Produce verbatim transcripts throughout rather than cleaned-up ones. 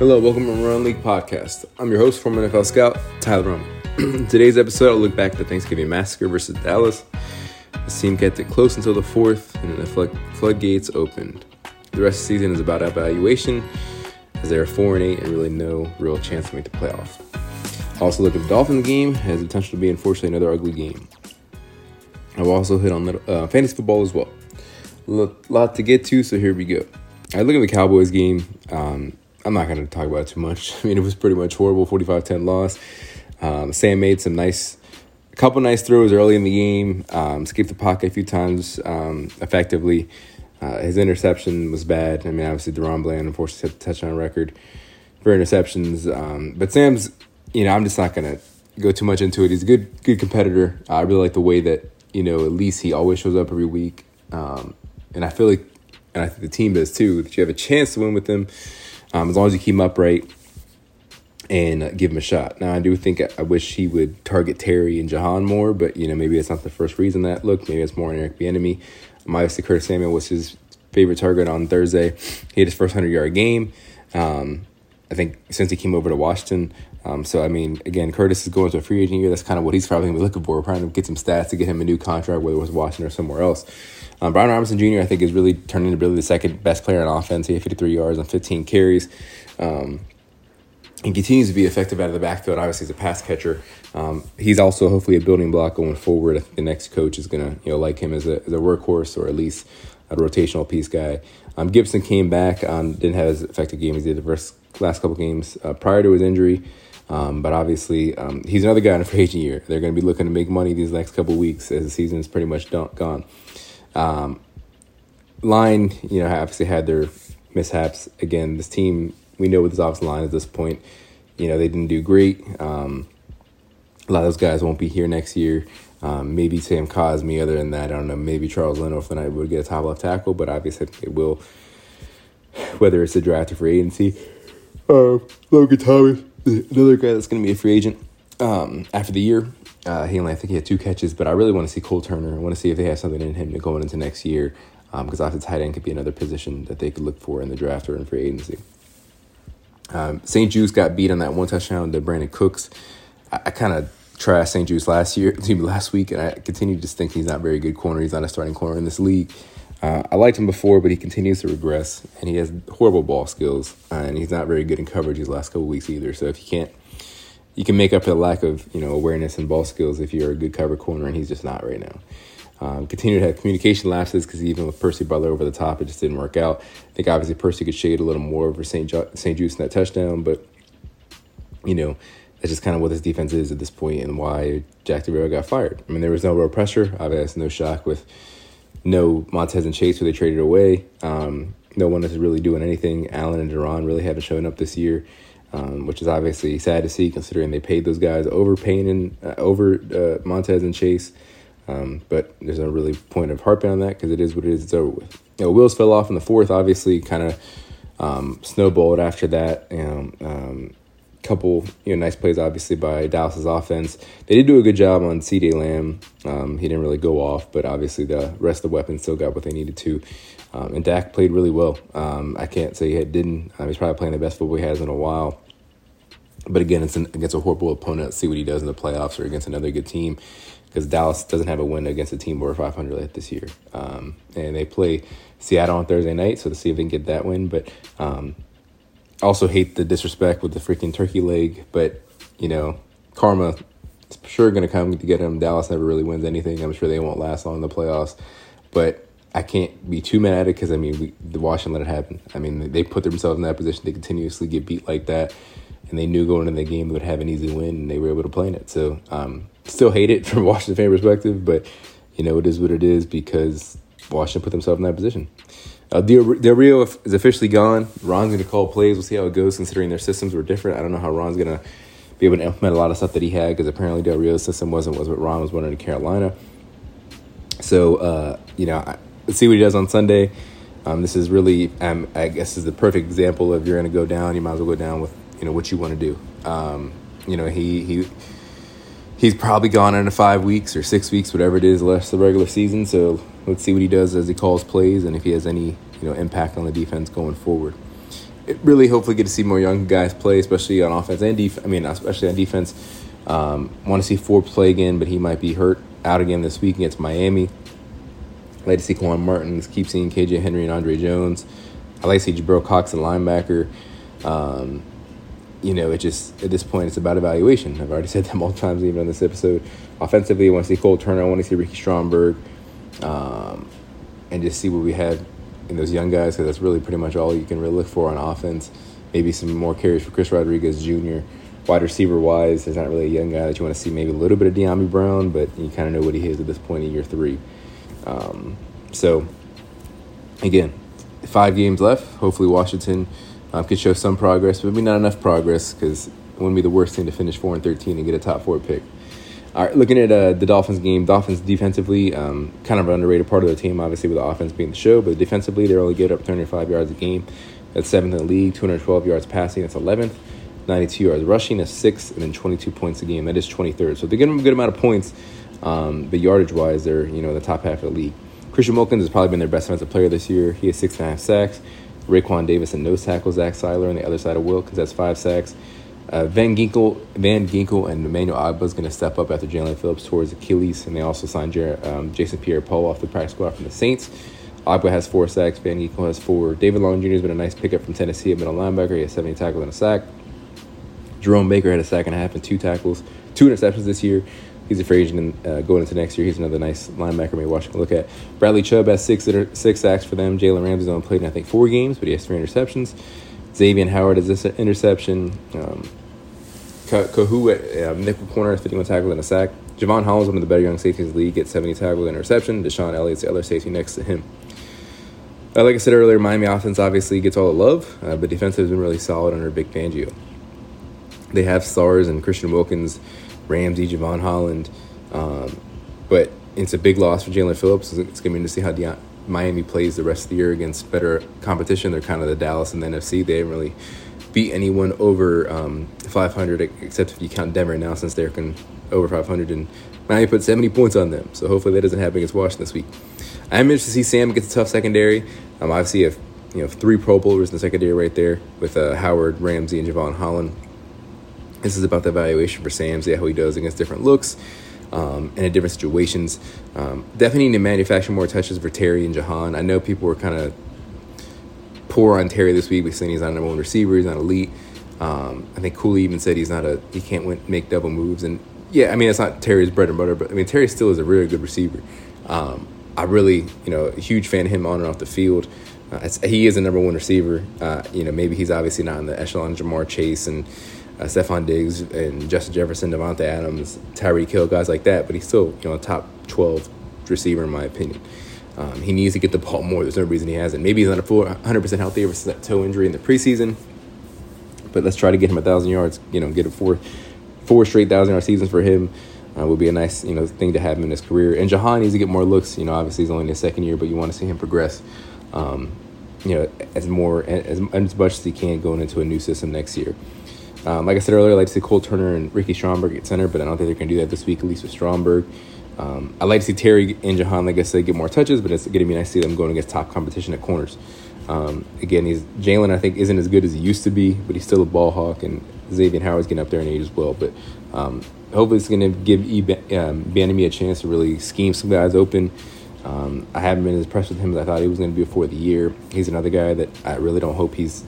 Hello, welcome to Run League Podcast. I'm your host, former N F L scout, Tyler Roman. Today's episode, I'll look back at the Thanksgiving massacre versus Dallas. The team kept it close until the fourth, and then the floodgates opened. The rest of the season is about evaluation, as they are four and eight and really no real chance to make the playoff. Also look at the Dolphins game, has the potential to be, unfortunately, another ugly game. I've also hit on uh, fantasy football as well. A lot to get to, so here we go. I look at the Cowboys game. Um... I'm not going to talk about it too much. I mean, it was pretty much horrible, forty-five ten loss. Um, Sam made some nice, a couple nice throws early in the game, um, skipped the pocket a few times um, effectively. Uh, his interception was bad. I mean, obviously, DaRon Bland, unfortunately, set the touchdown record for interceptions. Um, but Sam's, you know, I'm just not going to go too much into it. He's a good, good competitor. I really like the way that, you know, at least he always shows up every week. Um, and I feel like, and I think the team does too, that you have a chance to win with him. Um, as long as you keep him upright and uh, give him a shot. Now, I do think I, I wish he would target Terry and Jahan more, but, you know, maybe that's not the first reason that look. Maybe it's more on Eric Bieniemy. Um, obviously, Curtis Samuel was his favorite target on Thursday. He had his first hundred-yard game, um, I think, since he came over to Washington. Um, so, I mean, again, Curtis is going to a free agent year. That's kind of what he's probably going to be looking for. We're probably going to get some stats to get him a new contract, whether it was Washington or somewhere else. Um, Brian Robinson Junior, I think, is really turning into really the second best player on offense. He had fifty-three yards on fifteen carries. Um, he continues to be effective out of the backfield. Obviously, he's a pass catcher. Um, he's also hopefully a building block going forward. I think the next coach is going to you know like him as a, as a workhorse or at least a rotational piece guy. Um, Gibson came back, um, didn't have as effective game as he did the first, last couple games uh, prior to his injury. Um, but obviously, um, he's another guy in a free agent year. They're going to be looking to make money these next couple weeks as the season is pretty much done, gone. Um, line, you know, obviously had their mishaps. Again, this team, we know with this offensive line at this point, you know, they didn't do great. Um, a lot of those guys won't be here next year. Um, maybe Sam Cosmi. Other than that, I don't know, maybe Charles Leno if the night would get a top left tackle, but obviously it will, whether it's a draft or free agency. Uh, Logan Thomas, another guy that's going to be a free agent um, after the year. Uh, he only, I think he had two catches, but I really want to see Cole Turner. I want to see if they have something in him going into next year because um, after tight end could be another position that they could look for in the draft or in free agency. Um, Saint Juste got beat on that one touchdown to Brandon Cooks. I, I kind of trashed Saint Juste last year, last week, and I continue to just think he's not very good corner. He's not a starting corner in this league. Uh, I liked him before, but he continues to regress, and he has horrible ball skills, uh, and he's not very good in coverage these last couple weeks either. So if you can't, you can make up for the lack of, you know, awareness and ball skills if you're a good cover corner, and he's just not right now. Um, continue to have communication lapses because even with Percy Butler over the top, it just didn't work out. I think obviously Percy could shade a little more over Saint Juste in that touchdown, but, you know, that's just kind of what this defense is at this point and why Jack DeBoer got fired. I mean, there was no real pressure. Obviously, that's no shock with no Montez and Chase who they traded away. Um, no one is really doing anything. Allen and Duran really haven't shown up this year. Um, which is obviously sad to see considering they paid those guys over Payne and uh, over uh, Montez and Chase. Um, but there's no really point of harping on that because it is what it is. It's over with. You know, Wills fell off in the fourth, obviously kind of um, snowballed after that. You know, um, couple you know nice plays, obviously, by Dallas's offense. They did do a good job on CeeDee Lamb. Um, he didn't really go off, but obviously the rest of the weapons still got what they needed to. Um, and Dak played really well. Um, I can't say he didn't. Um, he's probably playing the best football he has in a while. But again, it's an, against a horrible opponent. Let's see what he does in the playoffs or against another good team because Dallas doesn't have a win against a team over five hundred this year. Um, and they play Seattle on Thursday night, so to see if they can get that win. But um, also hate the disrespect with the freaking turkey leg. But, you know, karma is sure going to come to get him. Dallas never really wins anything. I'm sure they won't last long in the playoffs. But I can't be too mad at it because, I mean, we, the Washington let it happen. I mean, they put themselves in that position to continuously get beat like that. And they knew going into the game they would have an easy win, and they were able to play in it. So um, still hate it from a Washington fan perspective, but, you know, it is what it is because Washington put themselves in that position. Uh, Del, Del Rio is officially gone. Ron's going to call plays. We'll see how it goes, considering their systems were different. I don't know how Ron's going to be able to implement a lot of stuff that he had, because apparently Del Rio's system wasn't was what Ron was running in Carolina. So, uh, you know, I, let's see what he does on Sunday. Um, this is really, um, I guess, is the perfect example of you're going to go down, you might as well go down with, you know, what you want to do. Um, you know, he he he's probably gone into five weeks or six weeks, whatever it is, less the regular season. So let's see what he does as he calls plays and if he has any, you know, impact on the defense going forward. It really hopefully get to see more young guys play, especially on offense and defense. I mean, especially on defense. Um, want to see Ford play again, but he might be hurt out again this week against Miami. I like to see Quan Martin. Keep seeing K J Henry and Andre Jones. I like to see Jabril Cox and linebacker. Um, you know, it just at this point, it's about evaluation. I've already said that multiple times, even on this episode. Offensively, I want to see Cole Turner. I want to see Ricky Stromberg, um, and just see what we have in those young guys, because that's really pretty much all you can really look for on offense. Maybe some more carries for Chris Rodriguez Junior Wide receiver wise, there's not really a young guy that you want to see. Maybe a little bit of Deami Brown, but you kind of know what he is at this point in year three. Um, so again, five games left. Hopefully Washington um, could show some progress, but maybe not enough progress, because it wouldn't be the worst thing to finish four and thirteen and get a top four pick. All right, looking at uh, the Dolphins game, Dolphins defensively, um, kind of an underrated part of the team, obviously with the offense being the show, but defensively, they're only good up three hundred five yards a game. That's seventh in the league, two hundred twelve yards passing, that's eleventh, ninety-two yards rushing, that's sixth, and then twenty-two points a game, that is twenty-third. So they're getting a good amount of points. Um, but yardage-wise, they're, you know, in the top half of the league. Christian Wilkins has probably been their best defensive player this year. He has six and a half sacks. Raekwon Davis and no tackles. Zach Seiler on the other side of Wilkins has five sacks. Uh, Van Ginkle, Van Ginkle, and Emmanuel Agba is going to step up after Jalen Phillips towards Achilles, and they also signed Jer- um, Jason Pierre-Paul off the practice squad from the Saints. Agba has four sacks. Van Ginkle has four. David Long Junior has been a nice pickup from Tennessee, a middle linebacker. He has seventy tackles and a sack. Jerome Baker had a sack and a half and two tackles, two interceptions this year. He's a free agent and, uh, going into next year. He's another nice linebacker maybe Washington look at. Bradley Chubb has six six sacks for them. Jalen Ramsey's only played in, I think, four games, but he has three interceptions. Xavier Howard has this interception. Um, Kahu, uh, nickel corner, fifty-one tackles and a sack. Javon Holland is one of the better young safeties in the league, gets seventy tackles and interception. Deshaun Elliott's the other safety next to him. Uh, like I said earlier, Miami offense obviously gets all the love, uh, but defensive has been really solid under Vic Fangio. They have stars and Christian Wilkins, Ramsey, Javon Holland, um, but it's a big loss for Jalen Phillips. It's going to be interesting to see how De- Miami plays the rest of the year against better competition. They're kind of the Dallas and the N F C. They haven't really beat anyone over um, five hundred, except if you count Denver now, since they're con- over five hundred, and Miami put seventy points on them. So hopefully that doesn't happen against Washington this week. I'm interested to see Sam get a tough secondary. Um, obviously, if you know three Pro Bowlers in the secondary right there with uh, Howard, Ramsey, and Javon Holland. This is about the evaluation for Sam, see how he does against different looks um, and in different situations. Um, definitely need to manufacture more touches for Terry and Jahan. I know people were kind of poor on Terry this week. We've seen he's not a number one receiver. He's not elite. Um, I think Cooley even said he's not a he can't win, make double moves. And, yeah, I mean, it's not Terry's bread and butter, but, I mean, Terry still is a really good receiver. Um, I really, you know, a huge fan of him on and off the field. Uh, he is a number one receiver. Uh, you know, maybe he's obviously not in the echelon of Jamar Chase and – Uh, Stephon Diggs and Justin Jefferson, Devontae Adams, Tyreek Hill, guys like that. But he's still, you know, a top twelve receiver in my opinion. Um, he needs to get the ball more. There's no reason he hasn't. Maybe he's not a full one hundred percent healthy ever since that toe injury in the preseason. But let's try to get him a thousand yards. You know, get a four, four straight thousand yard seasons for him uh, would be a nice, you know, thing to have him in his career. And Jahan needs to get more looks. You know, obviously he's only in his second year, but you want to see him progress. Um, you know, as more as, as much as he can going into a new system next year. Um, like I said earlier, I'd like to see Cole Turner and Ricky Stromberg at center, but I don't think they're going to do that this week, at least with Stromberg. Um, I'd like to see Terry and Jahan, like I said, get more touches, but it's going to be nice to see them going against top competition at corners. Um, again, he's Jalen, I think, isn't as good as he used to be, but he's still a ball hawk, and Xavier Howard's getting up there in age as well. But um, hopefully it's going to give e- um, Bieniemy a chance to really scheme some guys open. Um, I haven't been as impressed with him as I thought he was going to be before the year. He's another guy that I really don't hope he's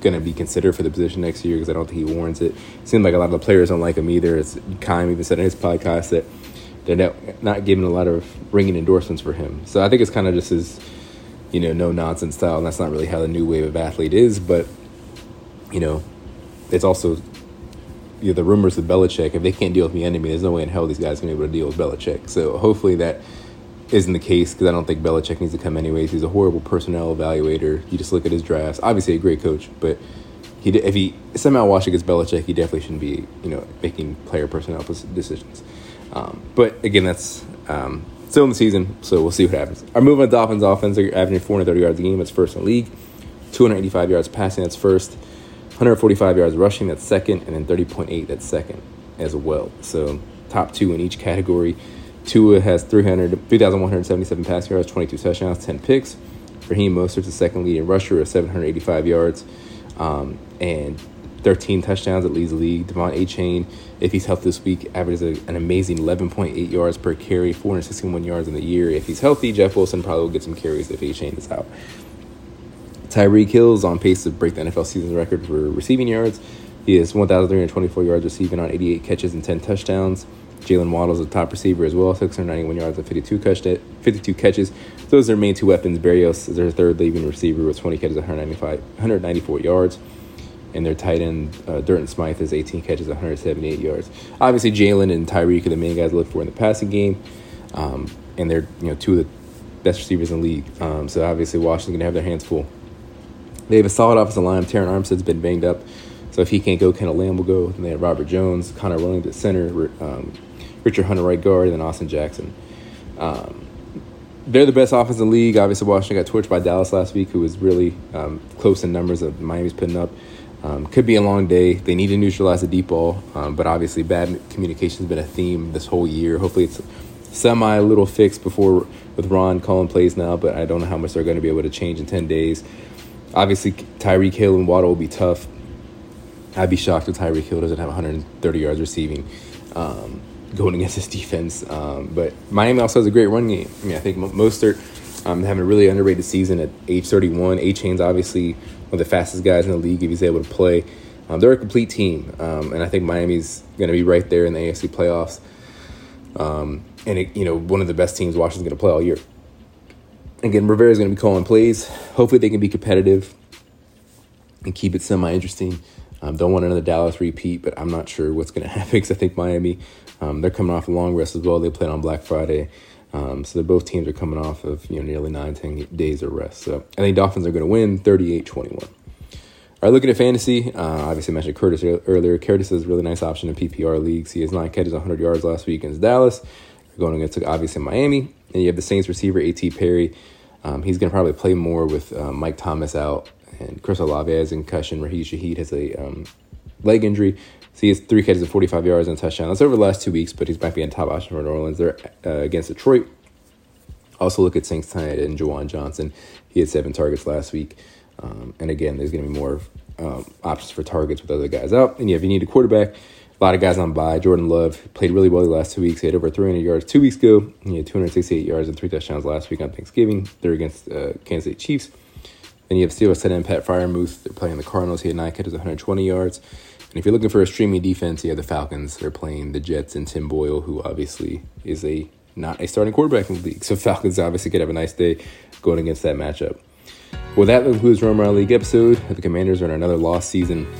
going to be considered for the position next year, because I don't think he warrants it. It seems like a lot of the players don't like him either. It's Kime even said in his podcast that they're not giving a lot of ringing endorsements for him. So I think it's kind of just his, you know, no-nonsense style, and that's not really how the new wave of athlete is. But, you know, it's also, you know, the rumors with Belichick. If they can't deal with Bieniemy, there's no way in hell these guys are going to be able to deal with Belichick. So hopefully that isn't the case, because I don't think Belichick needs to come anyways. He's a horrible personnel evaluator. You just look at his drafts. Obviously a great coach, but he if he somehow washed against Belichick, he definitely shouldn't be, you know, making player personnel decisions. Um, but, again, that's um, still in the season, so we'll see what happens. Our move on to Dolphins offense, they're averaging four hundred thirty yards a game. That's first in the league. two hundred eighty-five yards passing, that's first. one hundred forty-five yards rushing, that's second. And then thirty point eight, that's second as well. So top two in each category. Tua has three thousand one hundred seventy-seven passing yards, twenty-two touchdowns, ten picks. Raheem Mostert's the second leading rusher at seven hundred eighty-five yards um, and thirteen touchdowns that leads the league. Devon A-Chain, if he's healthy this week, averages an amazing eleven point eight yards per carry, four hundred sixty-one yards in the year. If he's healthy, Jeff Wilson probably will get some carries if A-Chain is out. Tyreek Hill is on pace to break the N F L season record for receiving yards. He has one thousand three hundred twenty-four yards receiving on eighty-eight catches and ten touchdowns. Jalen Waddle's a top receiver as well, six hundred ninety-one yards and fifty-two catches. Those are their main two weapons. Berrios is their third leading receiver with twenty catches, one hundred ninety-four yards. And their tight end, uh, Durton Smythe, has eighteen catches, one hundred seventy-eight yards. Obviously, Jalen and Tyreek are the main guys to look for in the passing game. Um, and they're you know two of the best receivers in the league. Um, so, obviously, Washington's going to have their hands full. They have a solid offensive line. Terron Armstead's been banged up, so if he can't go, Kendall Lamb will go. Then they have Robert Jones, Connor Williams at center, um, Richard Hunter right guard, and then Austin Jackson. Um, they're the best offense in the league. Obviously, Washington got torched by Dallas last week, who was really um, close in numbers that Miami's putting up. Um, could be a long day. They need to neutralize the deep ball, um, but obviously bad communication has been a theme this whole year. Hopefully it's semi-little fixed before with Ron calling plays now, but I don't know how much they're going to be able to change in ten days. Obviously, Tyreek Hill and Waddle will be tough. I'd be shocked if Tyreek Hill doesn't have one hundred thirty yards receiving um, going against this defense. Um, but Miami also has a great run game. I mean, I think Mostert um, having a really underrated season at age thirty-one. A-Chain's obviously one of the fastest guys in the league if he's able to play. Um, they're a complete team, um, and I think Miami's going to be right there in the A F C playoffs. Um, and, it, you know, one of the best teams Washington's going to play all year. Again, Rivera's going to be calling plays. Hopefully they can be competitive and keep it semi-interesting. Um, don't want another Dallas repeat, but I'm not sure what's going to happen because I think Miami, um, they're coming off a long rest as well. They played on Black Friday. Um, so both teams are coming off of you know nearly nine, ten days of rest. So I think Dolphins are going to win thirty-eight twenty-one. All right, looking at fantasy, uh, obviously I mentioned Curtis earlier. Curtis is a really nice option in P P R leagues. He has nine catches, one hundred yards last week against Dallas. Going against obviously Miami, and you have the Saints receiver A T Perry. Um, he's going to probably play more with uh, Mike Thomas out, and Chris Olave has a concussion. Raheed Shaheed has a um, leg injury, so he has three catches of forty-five yards and a touchdown. That's over the last two weeks, but he's back being top option for New Orleans. They're uh, against Detroit. Also look at Saints tonight and Jawan Johnson. He had seven targets last week, um, and again, there's going to be more um, options for targets with other guys out. And yeah, if you need a quarterback. A lot of guys on bye. Jordan Love played really well the last two weeks. He had over three hundred yards two weeks ago. He had two hundred sixty-eight yards and three touchdowns last week on Thanksgiving. They're against uh, Kansas City Chiefs. Then you have Steelers tight end Pat Freiermuth. They're playing the Cardinals. He had nine catches, one hundred twenty yards. And if you're looking for a streaming defense, you have the Falcons. They're playing the Jets and Tim Boyle, who obviously is a not a starting quarterback in the league. So Falcons obviously could have a nice day going against that matchup. Well, that concludes Run Around League episode. The Commanders are in another lost season.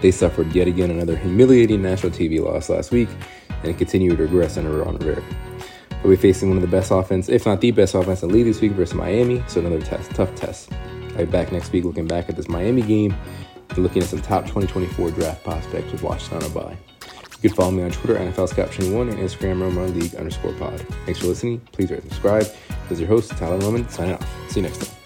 They suffered yet again another humiliating national T V loss last week and continue to regress under Ron Rivera. We'll be facing one of the best offense, if not the best offense in the league this week versus Miami, so another test, tough test. I'll be back next week looking back at this Miami game and looking at some top twenty twenty-four draft prospects with Washington on a bye. You can follow me on Twitter, N F L Scott Option one, and Instagram, Roman League underscore pod. Thanks for listening. Please rate and subscribe. This is your host, Tyler Roman, signing off. See you next time.